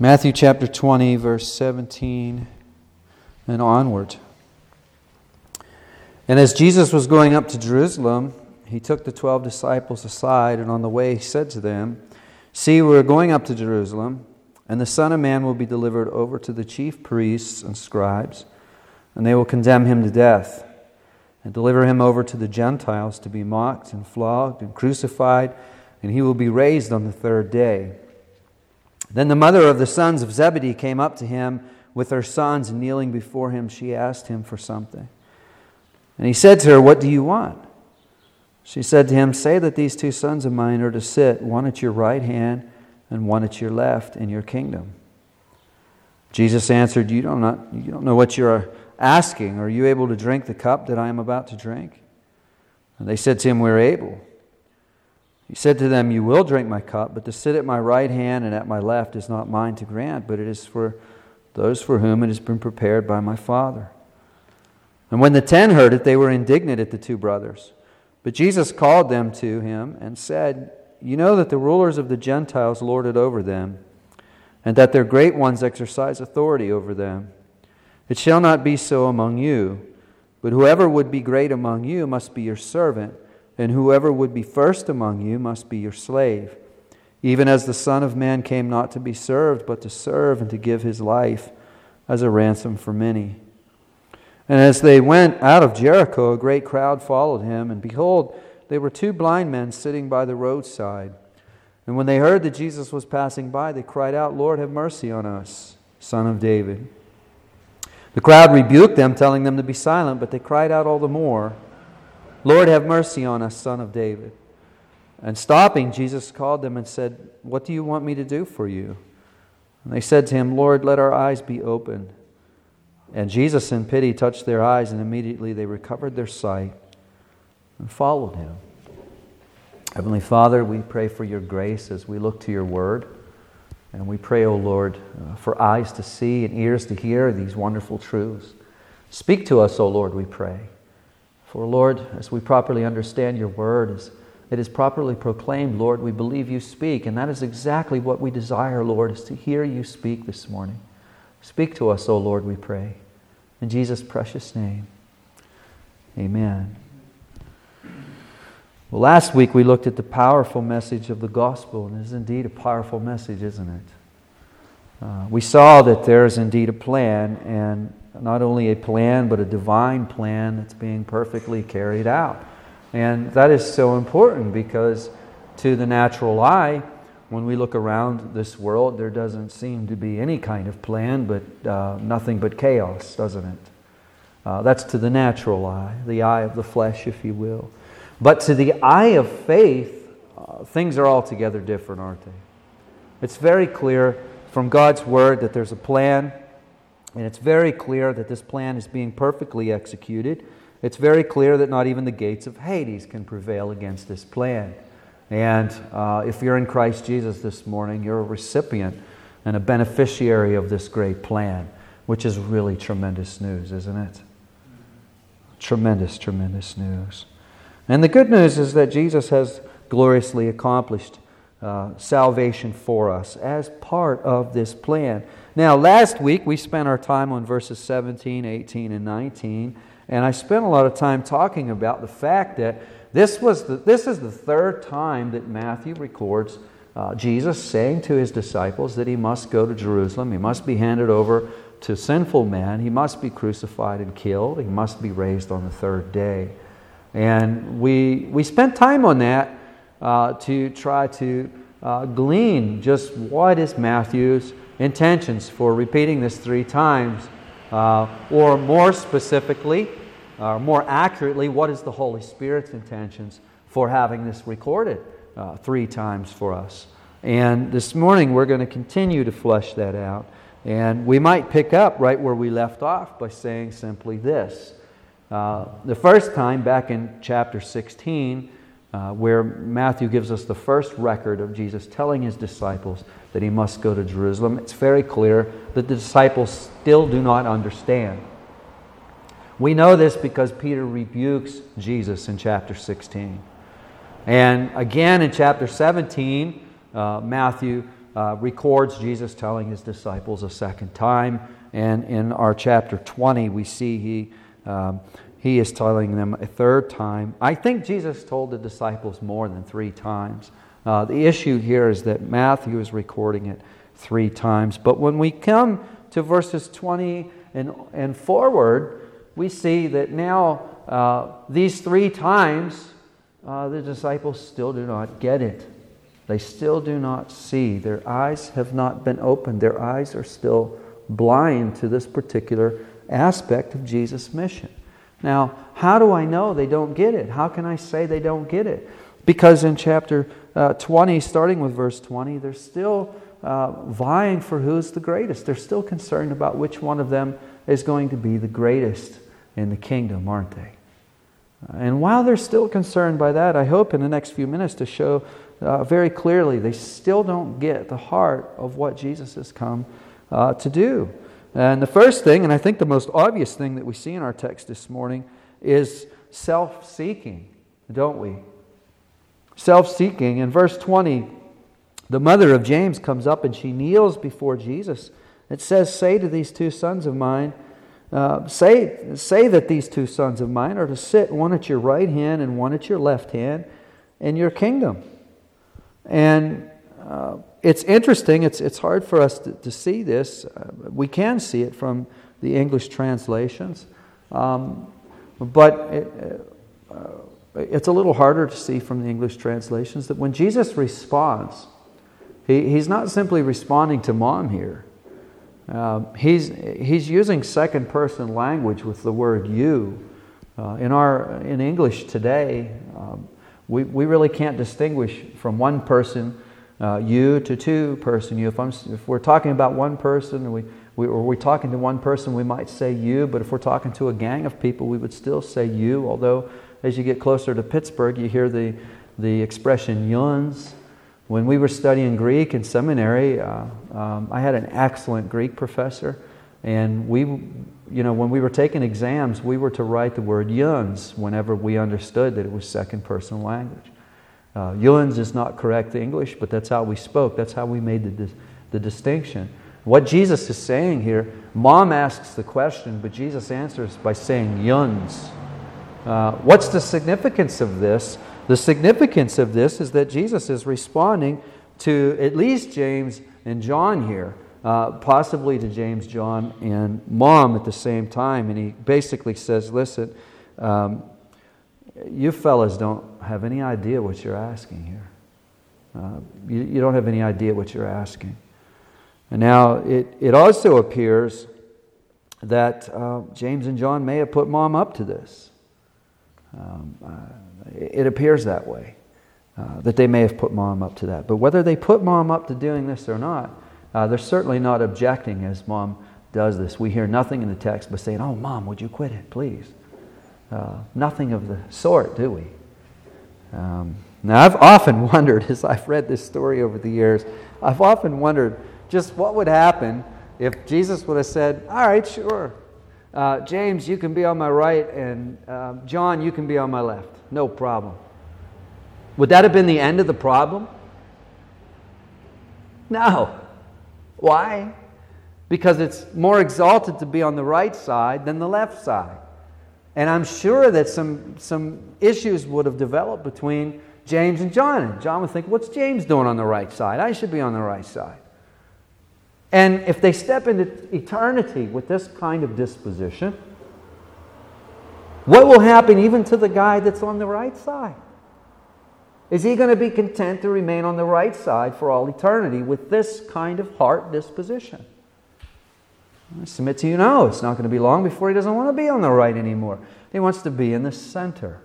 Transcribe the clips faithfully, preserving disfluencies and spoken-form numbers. Matthew chapter twenty, verse seventeen and onward. And as Jesus was going up to Jerusalem, he took the twelve disciples aside, and on the way he said to them, "See, we're going up to Jerusalem, and the Son of Man will be delivered over to the chief priests and scribes, and they will condemn him to death, and deliver him over to the Gentiles to be mocked and flogged and crucified, and he will be raised on the third day." Then the mother of the sons of Zebedee came up to him with her sons, and kneeling before him, she asked him for something. And he said to her, "What do you want?" She said to him, "Say that these two sons of mine are to sit, one at your right hand and one at your left, in your kingdom." Jesus answered, you don't, not, you don't know what you're asking. Are you able to drink the cup that I am about to drink?" And they said to him, "We're able." He said to them, "You will drink my cup, but to sit at my right hand and at my left is not mine to grant, but it is for those for whom it has been prepared by my Father." And when the ten heard it, they were indignant at the two brothers. But Jesus called them to him and said, "You know that the rulers of the Gentiles lord it over them, and that their great ones exercise authority over them. It shall not be so among you, but whoever would be great among you must be your servant, and whoever would be first among you must be your slave, even as the Son of Man came not to be served, but to serve and to give his life as a ransom for many." And as they went out of Jericho, a great crowd followed him, and behold, there were two blind men sitting by the roadside. And when they heard that Jesus was passing by, they cried out, "Lord, have mercy on us, Son of David." The crowd rebuked them, telling them to be silent, but they cried out all the more, "Lord, have mercy on us, Son of David." And stopping, Jesus called them and said, "What do you want me to do for you?" And they said to him, "Lord, let our eyes be opened." And Jesus in pity touched their eyes, and immediately they recovered their sight and followed him. Heavenly Father, we pray for your grace as we look to your word. And we pray, O Lord, uh, for eyes to see and ears to hear these wonderful truths. Speak to us, O Lord, we pray. For, Lord, as we properly understand your word, as it is properly proclaimed, Lord, we believe you speak. And that is exactly what we desire, Lord, is to hear you speak this morning. Speak to us, O Lord, we pray. In Jesus' precious name, amen. Well, last week we looked at the powerful message of the gospel, and it is indeed a powerful message, isn't it? Uh, we saw that there is indeed a plan, and not only a plan, but a divine plan that's being perfectly carried out. And that is so important because to the natural eye, when we look around this world, there doesn't seem to be any kind of plan, but uh, nothing but chaos, doesn't it? Uh, that's to the natural eye, the eye of the flesh, if you will. But to the eye of faith, uh, things are altogether different, aren't they? It's very clear from God's Word that there's a plan, and it's very clear that this plan is being perfectly executed. It's very clear that not even the gates of Hades can prevail against this plan. And uh, if you're in Christ Jesus this morning, you're a recipient and a beneficiary of this great plan, which is really tremendous news, isn't it? Tremendous, tremendous news. And the good news is that Jesus has gloriously accomplished uh, salvation for us as part of this plan. Now, last week we spent our time on verses seventeen, eighteen, and nineteen, and I spent a lot of time talking about the fact that this was the, this is the third time that Matthew records uh, Jesus saying to his disciples that he must go to Jerusalem, he must be handed over to sinful men, he must be crucified and killed, he must be raised on the third day. And we we spent time on that uh, to try to uh, glean just what is Matthew's intentions for repeating this three times, uh, or more specifically, or uh, more accurately, what is the Holy Spirit's intentions for having this recorded uh, three times for us. And this morning we're going to continue to flesh that out, and we might pick up right where we left off by saying simply this. Uh, the first time, back in chapter sixteen, uh, where Matthew gives us the first record of Jesus telling his disciples that he must go to Jerusalem, it's very clear that the disciples still do not understand. We know this because Peter rebukes Jesus in chapter sixteen. And again in chapter seventeen, uh, Matthew uh, records Jesus telling his disciples a second time. And in our chapter twenty, we see he um, he is telling them a third time. I think Jesus told the disciples more than three times. Uh, the issue here is that Matthew is recording it three times. But when we come to verses twenty and, and forward, we see that now uh, these three times, uh, the disciples still do not get it. They still do not see. Their eyes have not been opened. Their eyes are still blind to this particular aspect of Jesus' mission. Now, how do I know they don't get it? How can I say they don't get it? Because in chapter uh, twenty, starting with verse twenty, they're still uh, vying for who's the greatest. They're still concerned about which one of them is going to be the greatest in the kingdom, aren't they? And while they're still concerned by that, I hope in the next few minutes to show uh, very clearly they still don't get the heart of what Jesus has come uh, to do. And the first thing, and I think the most obvious thing that we see in our text this morning, is self-seeking, don't we? Self-seeking. In verse twenty, the mother of James comes up and she kneels before Jesus. It says, say to these two sons of mine, uh, say, say that these two sons of mine are to sit one at your right hand and one at your left hand in your kingdom. And Uh, it's interesting, it's it's hard for us to, to see this. Uh, we can see it from the English translations, um, but it, uh, it's a little harder to see from the English translations that when Jesus responds, he, he's not simply responding to mom here. Uh, he's, he's using second person language with the word you. Uh, in our in English today, um, we, we really can't distinguish from one person Uh, you to two person you. If I'm, if we're talking about one person, we we or we're talking to one person, we might say you. But if we're talking to a gang of people, we would still say you. Although, as you get closer to Pittsburgh, you hear the the expression yuns. When we were studying Greek in seminary, uh, um, I had an excellent Greek professor, and we, you know, when we were taking exams, we were to write the word yuns whenever we understood that it was second person language. Uh, Yuns is not correct English, but that's how we spoke. That's how we made the, dis- the distinction. What Jesus is saying here, mom asks the question, but Jesus answers by saying yuns. Uh, what's the significance of this? The significance of this is that Jesus is responding to at least James and John here, uh, possibly to James, John, and mom at the same time. And he basically says, listen, um, you fellas don't have any idea what you're asking here. Uh, you, you don't have any idea what you're asking. And now it, it also appears that uh, James and John may have put mom up to this. Um, uh, it, it appears that way, uh, that they may have put mom up to that. But whether they put mom up to doing this or not, uh, they're certainly not objecting as mom does this. We hear nothing in the text but saying, oh, mom, would you quit it, please? Uh, nothing of the sort, do we? Um, now, I've often wondered, as I've read this story over the years, I've often wondered just what would happen if Jesus would have said, all right, sure, uh, James, you can be on my right, and uh, John, you can be on my left. No problem. Would that have been the end of the problem? No. Why? Because it's more exalted to be on the right side than the left side. And I'm sure that some some issues would have developed between James and John. And John would think, what's James doing on the right side? I should be on the right side. And if they step into eternity with this kind of disposition, what will happen even to the guy that's on the right side? Is he going to be content to remain on the right side for all eternity with this kind of heart disposition? I submit to you, no, it's not going to be long before he doesn't want to be on the right anymore. He wants to be in the center.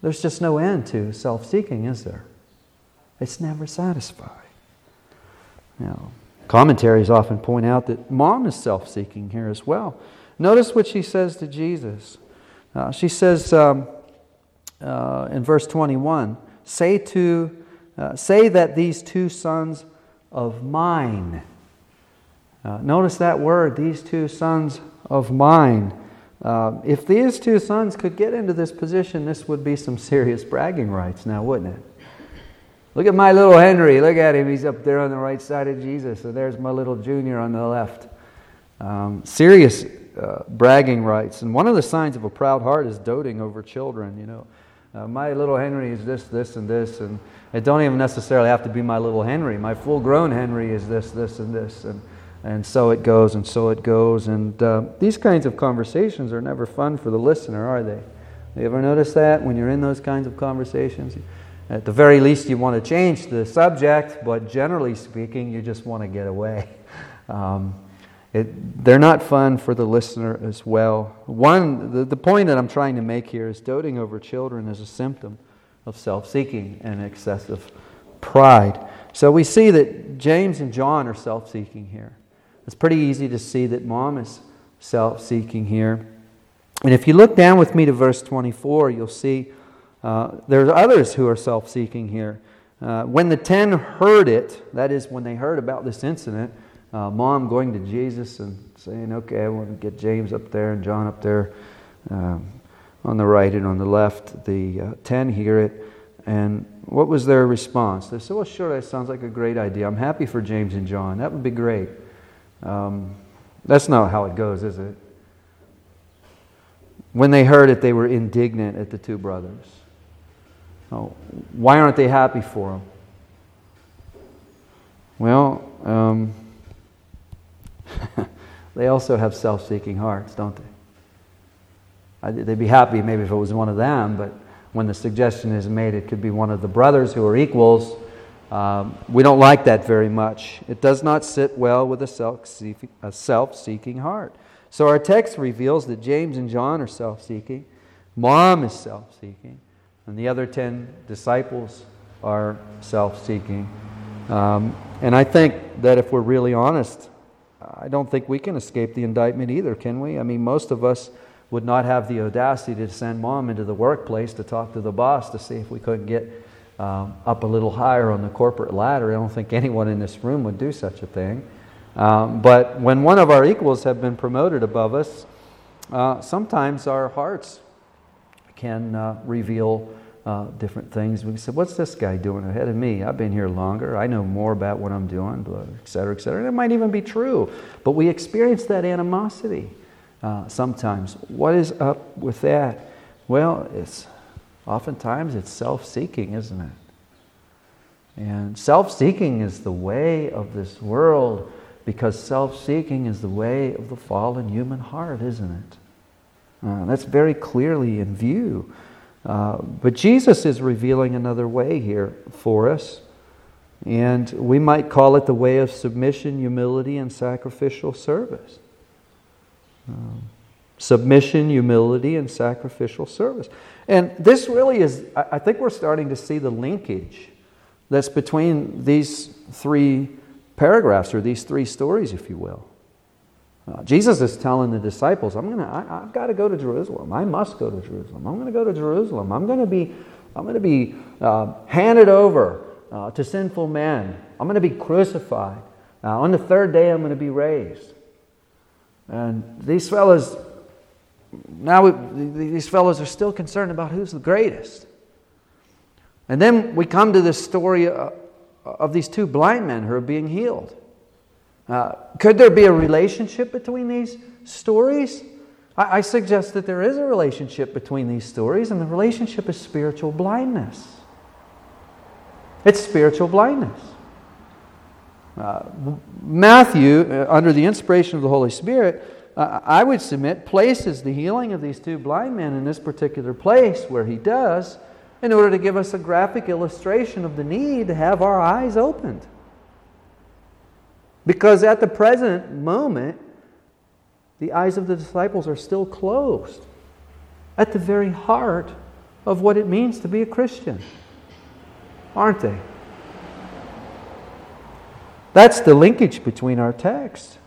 There's just no end to self-seeking, is there? It's never satisfied. Now, commentaries often point out that mom is self-seeking here as well. Notice what she says to Jesus. Uh, she says um, uh, in verse twenty-one, "Say to, uh, say that these two sons of mine." Uh, notice that word, these two sons of mine. Uh, if these two sons could get into this position, this would be some serious bragging rights now, wouldn't it? Look at my little Henry. Look at him. He's up there on the right side of Jesus. And there's my little junior on the left. Um, serious uh, bragging rights. And one of the signs of a proud heart is doting over children, you know. Uh, my little Henry is this, this, and this. And it don't even necessarily have to be my little Henry. My full-grown Henry is this, this, and this. And and so it goes, and so it goes. And uh, these kinds of conversations are never fun for the listener, are they? You ever notice that when you're in those kinds of conversations? At the very least, you want to change the subject, but generally speaking, you just want to get away. Um, it, they're not fun for the listener as well. One, the, the point that I'm trying to make here is doting over children is a symptom of self-seeking and excessive pride. So we see that James and John are self-seeking here. It's pretty easy to see that Mom is self-seeking here. And if you look down with me to verse twenty-four, you'll see Uh, there's others who are self-seeking here. Uh, when the ten heard it, that is, when they heard about this incident, uh, Mom going to Jesus and saying, okay, I want to get James up there and John up there um, on the right and on the left, the uh, ten hear it. And what was their response? They said, well, sure, that sounds like a great idea. I'm happy for James and John. That would be great. Um, that's not how it goes, is it? When they heard it, they were indignant at the two brothers. Oh, why aren't they happy for him? Well, um, they also have self-seeking hearts, don't they? They'd be happy maybe if it was one of them, but when the suggestion is made, it could be one of the brothers who are equals. Um, we don't like that very much. It does not sit well with a self-seeking heart. So our text reveals that James and John are self-seeking. Mom is self-seeking. And the other ten disciples are self-seeking. Um, and I think that if we're really honest, I don't think we can escape the indictment either, can we? I mean, most of us would not have the audacity to send Mom into the workplace to talk to the boss to see if we couldn't get um, up a little higher on the corporate ladder. I don't think anyone in this room would do such a thing. Um, but when one of our equals have been promoted above us, uh, sometimes our hearts can uh, reveal uh, different things. We can say, what's this guy doing ahead of me? I've been here longer. I know more about what I'm doing, et cetera, et cetera. And it might even be true. But we experience that animosity uh, sometimes. What is up with that? Well, it's oftentimes it's self-seeking, isn't it? And self-seeking is the way of this world because self-seeking is the way of the fallen human heart, isn't it? Uh, that's very clearly in view. Uh, but Jesus is revealing another way here for us. And we might call it the way of submission, humility, and sacrificial service. Um, submission, humility, and sacrificial service. And this really is, I, I think we're starting to see the linkage that's between these three paragraphs or these three stories, if you will. Uh, Jesus is telling the disciples, "I'm gonna, I, I've got to go to Jerusalem. I must go to Jerusalem. I'm going to go to Jerusalem. I'm going to be, I'm going to be uh, handed over uh, to sinful men. I'm going to be crucified. Uh, on the third day, I'm going to be raised." And these fellas, now we, these fellas are still concerned about who's the greatest. And then we come to this story of, of these two blind men who are being healed. Uh, could there be a relationship between these stories? I, I suggest that there is a relationship between these stories, and the relationship is spiritual blindness. It's spiritual blindness. Uh, Matthew, uh, under the inspiration of the Holy Spirit, uh, I would submit, places the healing of these two blind men in this particular place where he does, in order to give us a graphic illustration of the need to have our eyes opened. Because at the present moment, the eyes of the disciples are still closed at the very heart of what it means to be a Christian, aren't they? That's the linkage between our texts.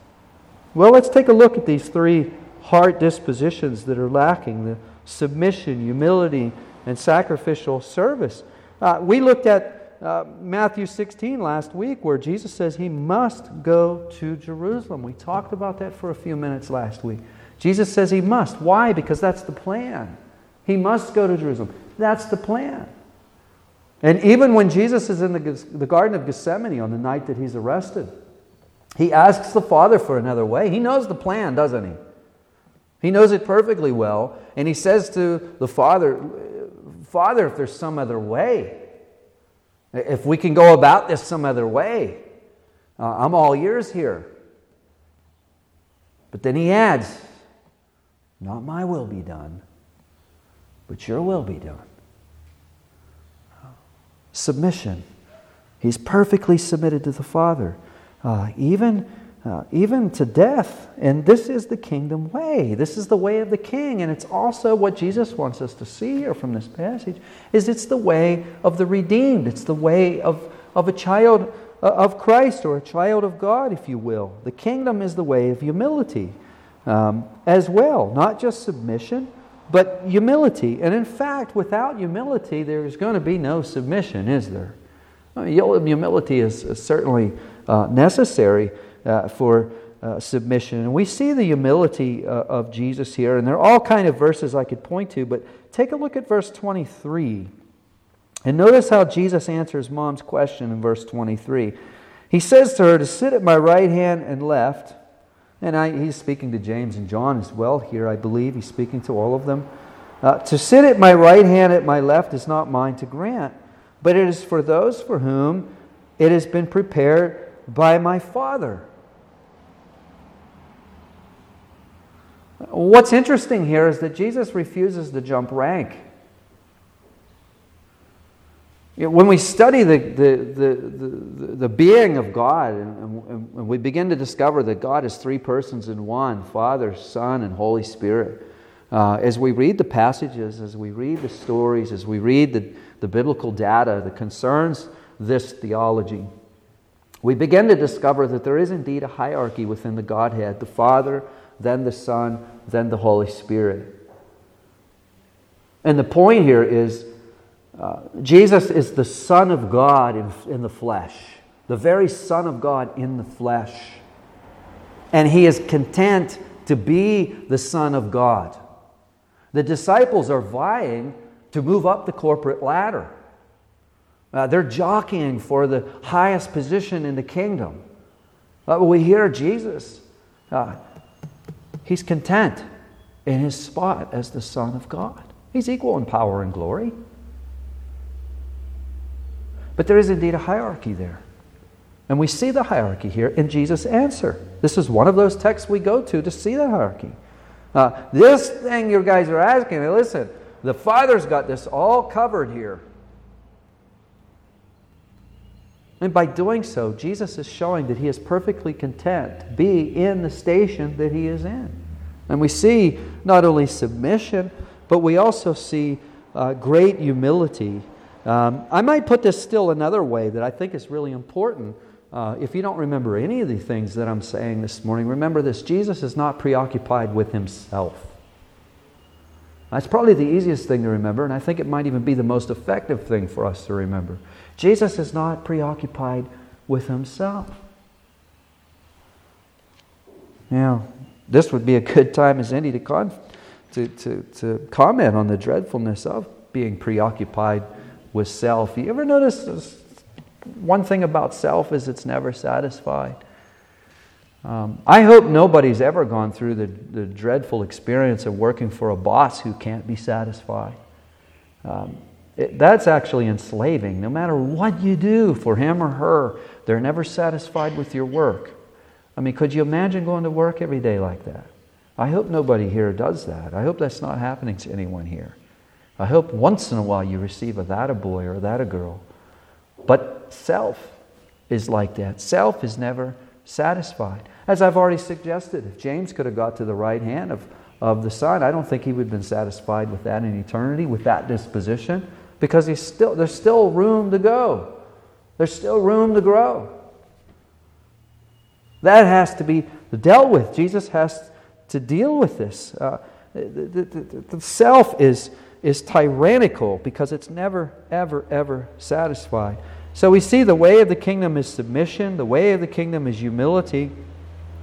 Well, let's take a look at these three heart dispositions that are lacking, the submission, humility, and sacrificial service. Uh, we looked at Uh, Matthew sixteen last week where Jesus says he must go to Jerusalem. We talked about that for a few minutes last week. Jesus says he must. Why? Because that's the plan. He must go to Jerusalem. That's the plan. And even when Jesus is in the, the Garden of Gethsemane on the night that he's arrested, he asks the Father for another way. He knows the plan, doesn't he? He knows it perfectly well. And he says to the Father, Father, if there's some other way, if we can go about this some other way, uh, I'm all ears here. But then he adds, not my will be done, but your will be done. Submission. He's perfectly submitted to the Father, uh, even, uh, even to death. And this is the kingdom way. This is the way of the king. And it's also what Jesus wants us to see here from this passage, is it's the way of the redeemed. It's the way of, of a child uh, of Christ, or a child of God, if you will. The kingdom is the way of humility um, as well. Not just submission, but humility. And in fact, without humility, there's going to be no submission, is there? I mean, humility is certainly uh, necessary uh, for uh, submission. And we see the humility uh, of Jesus here. And there are all kind of verses I could point to, but take a look at verse twenty-three. And notice how Jesus answers Mom's question in verse twenty-three. He says to her, to sit at my right hand and left. And I, he's speaking to James and John as well here, I believe. He's speaking to all of them. Uh, to sit at my right hand, at my left, is not mine to grant, but it is for those for whom it has been prepared by my Father. What's interesting here is that Jesus refuses to jump rank. When we study the, the, the, the, the being of God, and, and we begin to discover that God is three persons in one, Father, Son, and Holy Spirit. Uh, as we read the passages, as we read the stories, as we read the, the biblical data that concerns this theology, we begin to discover that there is indeed a hierarchy within the Godhead, the Father, then the Son, then the Holy Spirit. And the point here is, Uh, Jesus is the Son of God in, in the flesh, the very Son of God in the flesh. And He is content to be the Son of God. The disciples are vying to move up the corporate ladder. Uh, they're jockeying for the highest position in the kingdom. But we hear Jesus, uh, He's content in His spot as the Son of God. He's equal in power and glory. But there is indeed a hierarchy there. And we see the hierarchy here in Jesus' answer. This is one of those texts we go to to see the hierarchy. Uh, this thing you guys are asking, listen, the Father's got this all covered here. And by doing so, Jesus is showing that He is perfectly content to be in the station that He is in. And we see not only submission, but we also see uh, great humility. Um, I might put this still another way that I think is really important. Uh, if you don't remember any of the things that I'm saying this morning, remember this: Jesus is not preoccupied with Himself. That's probably the easiest thing to remember, and I think it might even be the most effective thing for us to remember. Jesus is not preoccupied with Himself. Now, this would be a good time as any to, con- to, to, to comment on the dreadfulness of being preoccupied with self. You ever notice this? One thing about self is it's never satisfied. Um, I hope nobody's ever gone through the, the dreadful experience of working for a boss who can't be satisfied. Um, it, that's actually enslaving. No matter what you do for him or her, they're never satisfied with your work. I mean, could you imagine going to work every day like that? I hope nobody here does that. I hope that's not happening to anyone here. I hope once in a while you receive a that a boy or a that a girl. But self is like that. Self is never satisfied. As I've already suggested, if James could have got to the right hand of, of the Son, I don't think he would have been satisfied with that in eternity, with that disposition, because he's still there's still room to go. There's still room to grow. That has to be dealt with. Jesus has to deal with this. Uh, the, the, the self is... is tyrannical because it's never, ever, ever satisfied. So we see the way of the kingdom is submission. The way of the kingdom is humility.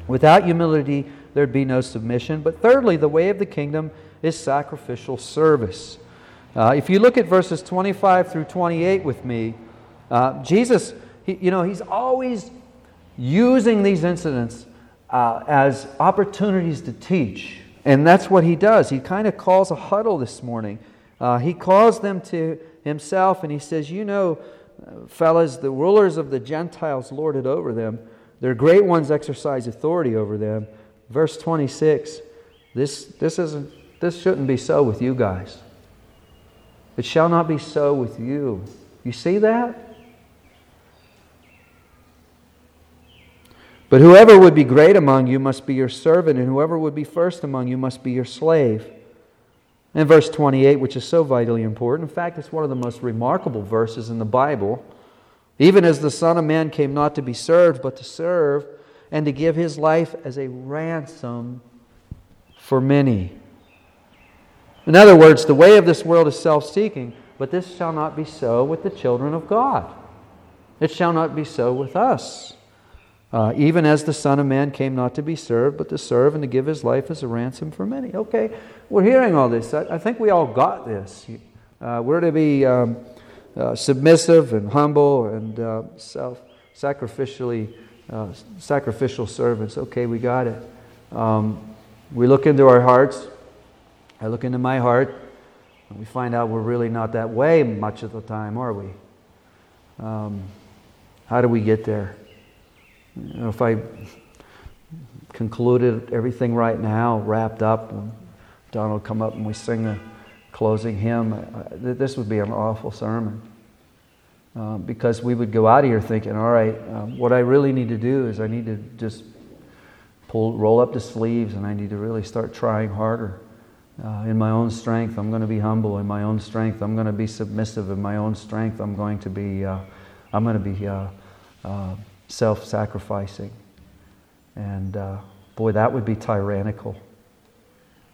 Without humility, there'd be no submission. But thirdly, the way of the kingdom is sacrificial service. Uh, if you look at verses twenty-five through twenty-eight with me, uh, Jesus, he, you know, he's always using these incidents uh, as opportunities to teach. And that's what he does. He kind of calls a huddle this morning. Uh, he calls them to himself and he says, you know, fellas, the rulers of the Gentiles lord it over them. Their great ones exercise authority over them. Verse twenty-six, this this isn't this shouldn't be so with you guys. It shall not be so with you. You see that? But whoever would be great among you must be your servant, and whoever would be first among you must be your slave. And verse twenty-eight, which is so vitally important. In fact, it's one of the most remarkable verses in the Bible. Even as the Son of Man came not to be served, but to serve, and to give His life as a ransom for many. In other words, the way of this world is self-seeking, but this shall not be so with the children of God. It shall not be so with us. Uh, even as the Son of Man came not to be served, but to serve and to give His life as a ransom for many. Okay, we're hearing all this. I, I think we all got this. Uh, we're to be um, uh, submissive and humble and uh, self-sacrificially uh, sacrificial servants. Okay, we got it. Um, we look into our hearts. I look into my heart, and we find out we're really not that way much of the time, are we? Um, how do we get there? You know, if I concluded everything right now, wrapped up, and Don will come up and we sing the closing hymn, I, this would be an awful sermon. Uh, because we would go out of here thinking, all right, um, what I really need to do is I need to just pull, roll up the sleeves and I need to really start trying harder. Uh, in my own strength, I'm going to be humble. In my own strength, I'm going to be submissive. In my own strength, I'm going to be, uh, I'm going to be, uh, uh, self-sacrificing, and uh, boy, that would be tyrannical,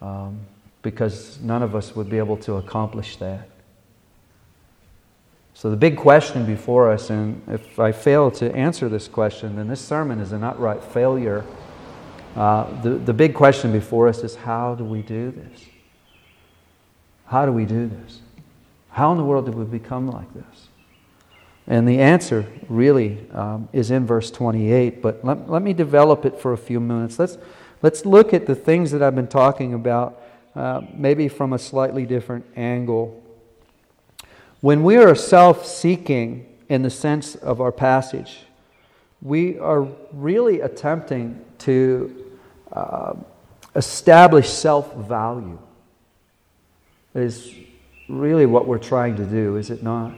um, because none of us would be able to accomplish that. So the big question before us, and if I fail to answer this question, then this sermon is an outright failure. Uh, the, the big question before us is, how do we do this? How do we do this? How in the world did we become like this? And the answer really um, is in verse twenty-eight, but let, let me develop it for a few minutes. Let's let's look at the things that I've been talking about, uh, maybe from a slightly different angle. When we are self-seeking in the sense of our passage, we are really attempting to uh, establish self-value. Is really what we're trying to do, is it not?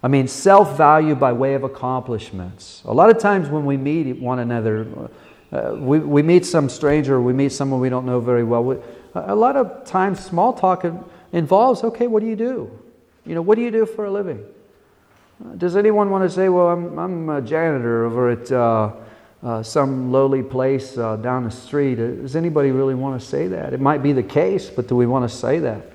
I mean, self-value by way of accomplishments. A lot of times when we meet one another, uh, we, we meet some stranger, we meet someone we don't know very well. We, a lot of times small talk involves, okay, what do you do? You know, what do you do for a living? Uh, does anyone want to say, well, I'm, I'm a janitor over at uh, uh, some lowly place uh, down the street? Does anybody really want to say that? It might be the case, but do we want to say that?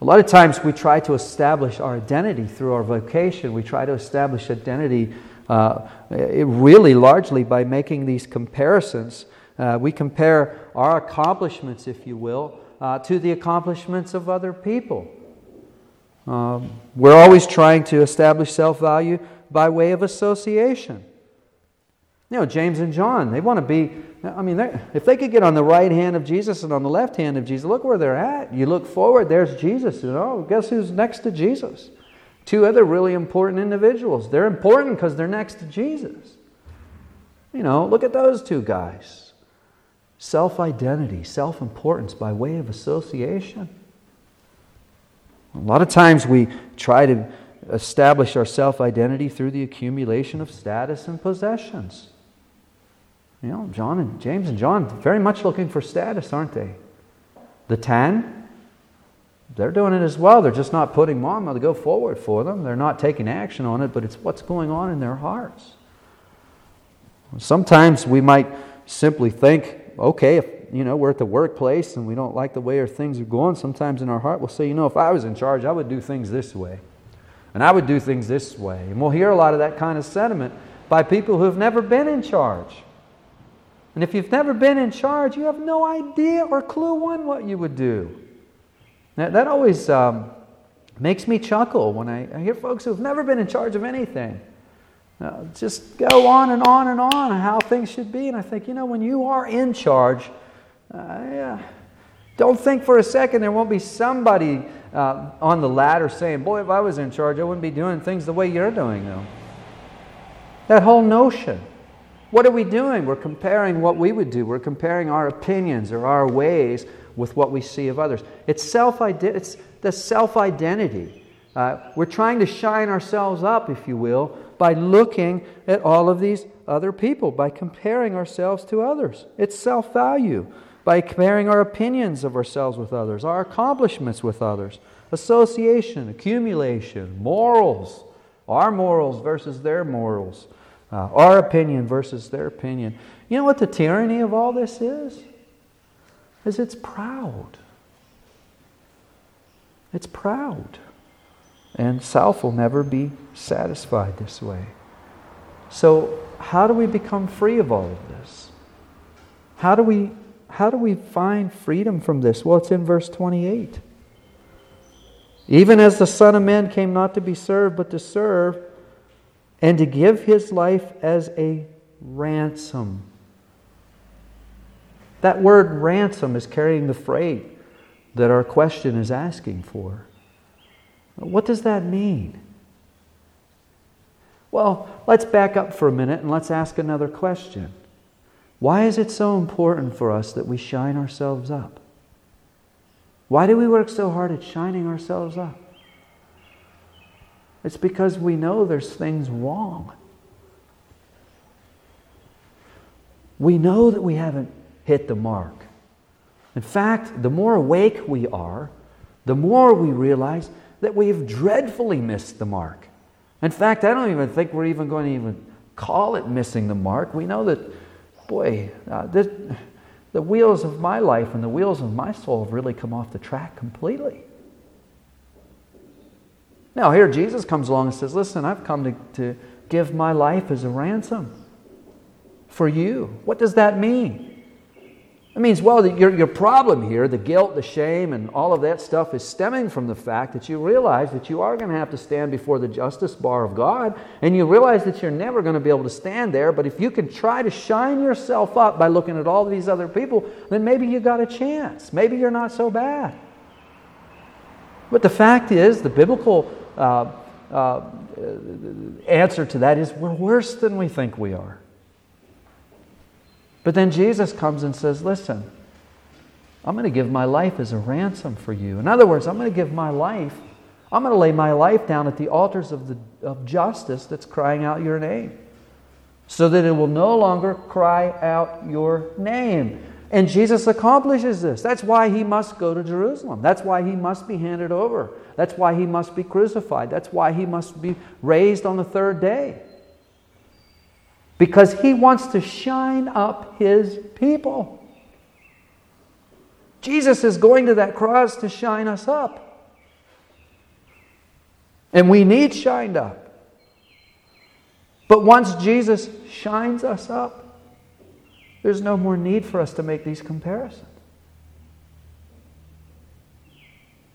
A lot of times we try to establish our identity through our vocation. We try to establish identity uh, it really largely by making these comparisons. Uh, we compare our accomplishments, if you will, uh, to the accomplishments of other people. Um, we're always trying to establish self-value by way of association. You know, James and John, they want to be, I mean, if they could get on the right hand of Jesus and on the left hand of Jesus, look where they're at. You look forward, there's Jesus. You know, guess who's next to Jesus? Two other really important individuals. They're important because they're next to Jesus. You know, look at those two guys. Self-identity, self-importance by way of association. A lot of times we try to establish our self-identity through the accumulation of status and possessions. You know, John and James and John, very much looking for status, aren't they? The ten, they're doing it as well. They're just not putting mama to go forward for them. They're not taking action on it, but it's what's going on in their hearts. Sometimes we might simply think, okay, if you know we're at the workplace and we don't like the way our things are going, sometimes in our heart we'll say, you know, if I was in charge, I would do things this way. And I would do things this way. And we'll hear a lot of that kind of sentiment by people who have never been in charge. And if you've never been in charge, you have no idea or clue on what you would do. That, that always um, makes me chuckle when I, I hear folks who've never been in charge of anything uh, just go on and on and on how things should be. And I think, you know, when you are in charge, uh, yeah, don't think for a second there won't be somebody uh, on the ladder saying, boy, if I was in charge, I wouldn't be doing things the way you're doing them. That whole notion. What are we doing? We're comparing what we would do. We're comparing our opinions or our ways with what we see of others. It's self-ident- It's the self-identity. Uh, we're trying to shine ourselves up, if you will, by looking at all of these other people, by comparing ourselves to others. It's self-value, by comparing our opinions of ourselves with others, our accomplishments with others, association, accumulation, morals, our morals versus their morals. Uh, our opinion versus their opinion. You know what the tyranny of all this is? Is it's proud. It's proud. And self will never be satisfied this way. So how do we become free of all of this? How do we, how do we find freedom from this? Well, it's in verse twenty-eight. Even as the Son of Man came not to be served, but to serve, and to give His life as a ransom. That word ransom is carrying the freight that our question is asking for. What does that mean? Well, let's back up for a minute and let's ask another question. Why is it so important for us that we shine ourselves up? Why do we work so hard at shining ourselves up? It's because we know there's things wrong. We know that we haven't hit the mark. In fact, the more awake we are, the more we realize that we've dreadfully missed the mark. In fact, I don't even think we're even going to even call it missing the mark. We know that, boy, uh, this, the wheels of my life and the wheels of my soul have really come off the track completely. Now here Jesus comes along and says, listen, I've come to, to give my life as a ransom for you. What does that mean? It means, well, your, your problem here, the guilt, the shame, and all of that stuff is stemming from the fact that you realize that you are going to have to stand before the justice bar of God, and you realize that you're never going to be able to stand there, but if you can try to shine yourself up by looking at all these other people, then maybe you got a chance. Maybe you're not so bad. But the fact is, the biblical Uh, uh, answer to that is we're worse than we think we are. But then Jesus comes and says, listen, I'm going to give my life as a ransom for you. In other words, I'm going to give my life, I'm going to lay my life down at the altars of, the, of justice that's crying out your name, so that it will no longer cry out your name. And Jesus accomplishes this. That's why He must go to Jerusalem. That's why He must be handed over. That's why He must be crucified. That's why He must be raised on the third day. Because He wants to shine up His people. Jesus is going to that cross to shine us up. And we need shined up. But once Jesus shines us up, there's no more need for us to make these comparisons.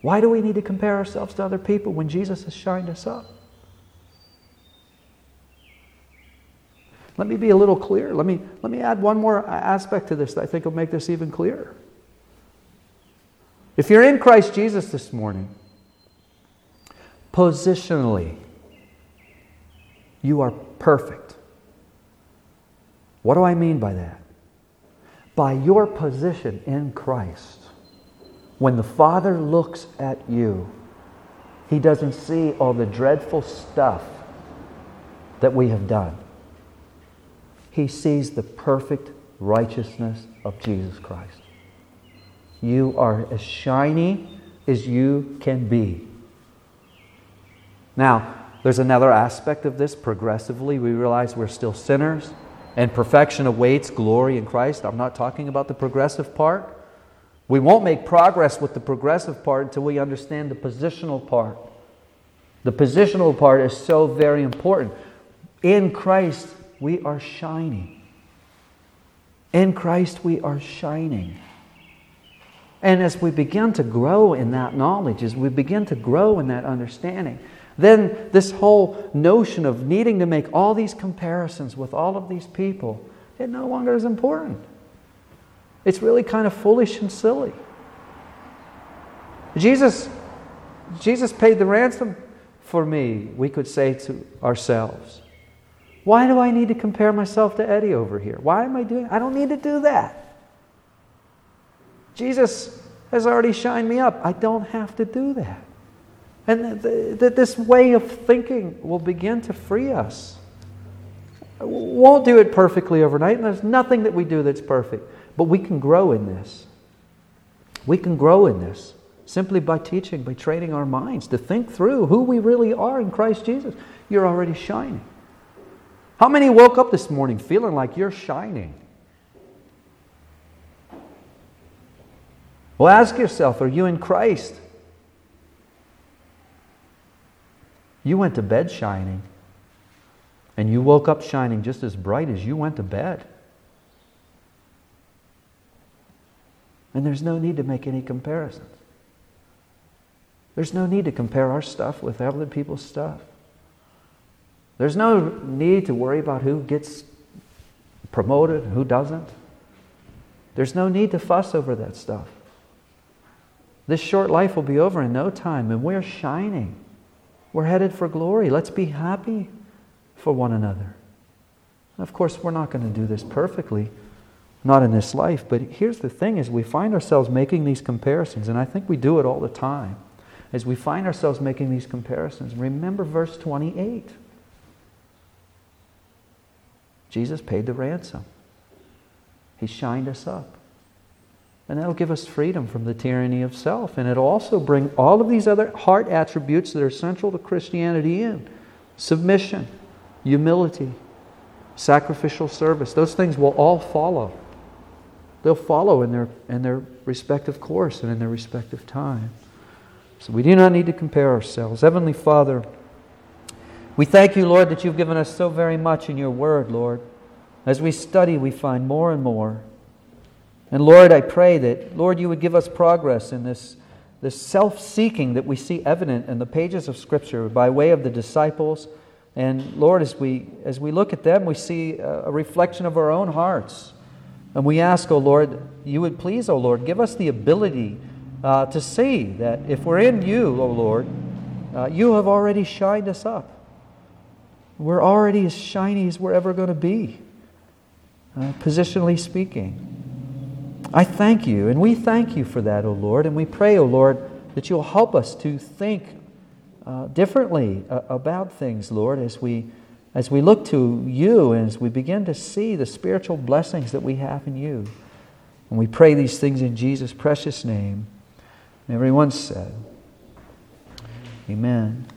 Why do we need to compare ourselves to other people when Jesus has shined us up? Let me be a little clearer. Let me, let me add one more aspect to this that I think will make this even clearer. If you're in Christ Jesus this morning, positionally, you are perfect. What do I mean by that? By your position in Christ, when the Father looks at you, He doesn't see all the dreadful stuff that we have done. He sees the perfect righteousness of Jesus Christ. You are as shiny as you can be. Now, there's another aspect of this. Progressively, we realize we're still sinners, and perfection awaits glory in Christ. I'm not talking about the progressive part. We won't make progress with the progressive part until we understand the positional part. The positional part is so very important. In Christ, we are shining. In Christ, we are shining. And as we begin to grow in that knowledge, as we begin to grow in that understanding, then this whole notion of needing to make all these comparisons with all of these people, it no longer is important. It's really kind of foolish and silly. Jesus, Jesus paid the ransom for me, we could say to ourselves. Why do I need to compare myself to Eddie over here? Why am I doing I don't need to do that. Jesus has already shined me up. I don't have to do that. And th- th- this way of thinking will begin to free us. We won't do it perfectly overnight, and there's nothing that we do that's perfect. But we can grow in this. We can grow in this simply by teaching, by training our minds to think through who we really are in Christ Jesus. You're already shining. How many woke up this morning feeling like you're shining? Well, ask yourself, are you in Christ? You went to bed shining, and you woke up shining just as bright as you went to bed. And there's no need to make any comparisons. There's no need to compare our stuff with other people's stuff. There's no need to worry about who gets promoted, who doesn't. There's no need to fuss over that stuff. This short life will be over in no time, and we're shining. We're headed for glory. Let's be happy for one another. And of course, we're not going to do this perfectly, not in this life, but here's the thing is we find ourselves making these comparisons, and I think we do it all the time. As we find ourselves making these comparisons, remember verse twenty-eight. Jesus paid the ransom. He shined us up. And that'll give us freedom from the tyranny of self. And it'll also bring all of these other heart attributes that are central to Christianity in. Submission, humility, sacrificial service. Those things will all follow. They'll follow in their, in their respective course and in their respective time. So we do not need to compare ourselves. Heavenly Father, we thank you, Lord, that you've given us so very much in your word, Lord. As we study, we find more and more. And Lord, I pray that, Lord, you would give us progress in this, this self-seeking that we see evident in the pages of Scripture by way of the disciples. And Lord, as we, as we look at them, we see a reflection of our own hearts. And we ask, O Lord, you would please, O Lord, give us the ability uh, to see that if we're in you, O Lord, uh, you have already shined us up. We're already as shiny as we're ever going to be, uh, positionally speaking. I thank you, and we thank you for that, O Lord, and we pray, O Lord, that you'll help us to think uh, differently uh, about things, Lord, as we as we look to you and as we begin to see the spiritual blessings that we have in you. And we pray these things in Jesus' precious name. And everyone said, Amen.